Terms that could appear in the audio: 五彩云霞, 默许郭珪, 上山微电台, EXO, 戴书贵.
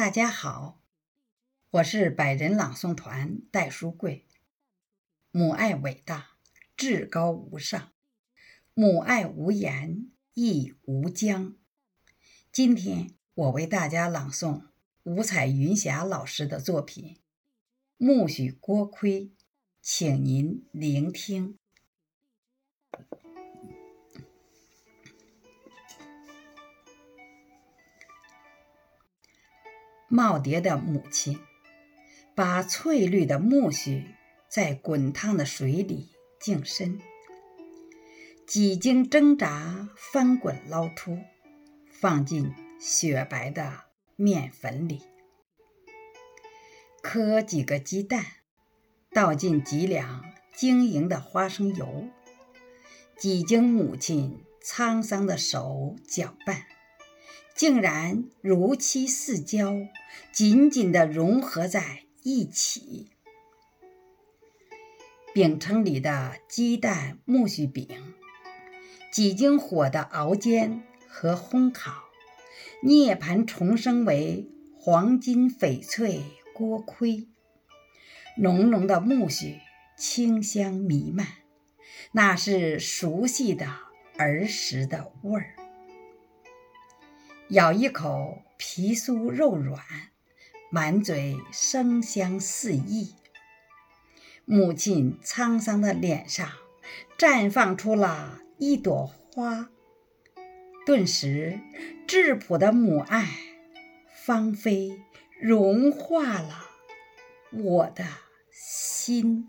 大家好，我是百人朗诵团戴书贵。母爱伟大，至高无上，母爱无言，亦无疆。今天我为大家朗诵五彩云霞老师的作品《默许郭珪》，请您聆听。耄耋的母亲把翠绿的苜蓿在滚烫的水里浸身，几经挣扎翻滚捞出，放进雪白的面粉里，磕几个鸡蛋，倒进几两晶莹的花生油，几经母亲沧桑的手搅拌，竟然如漆似胶，紧紧地融合在一起。饼铛里的鸡蛋苜蓿饼，几经火的熬煎和烘烤，涅槃重生为黄金翡翠郭珪。浓浓的苜蓿清香弥漫，那是熟悉的儿时的味儿。咬一口，皮酥肉软，满嘴生香四溢。母亲沧桑的脸上绽放出了一朵花，顿时质朴的母爱芳菲融化了我的心。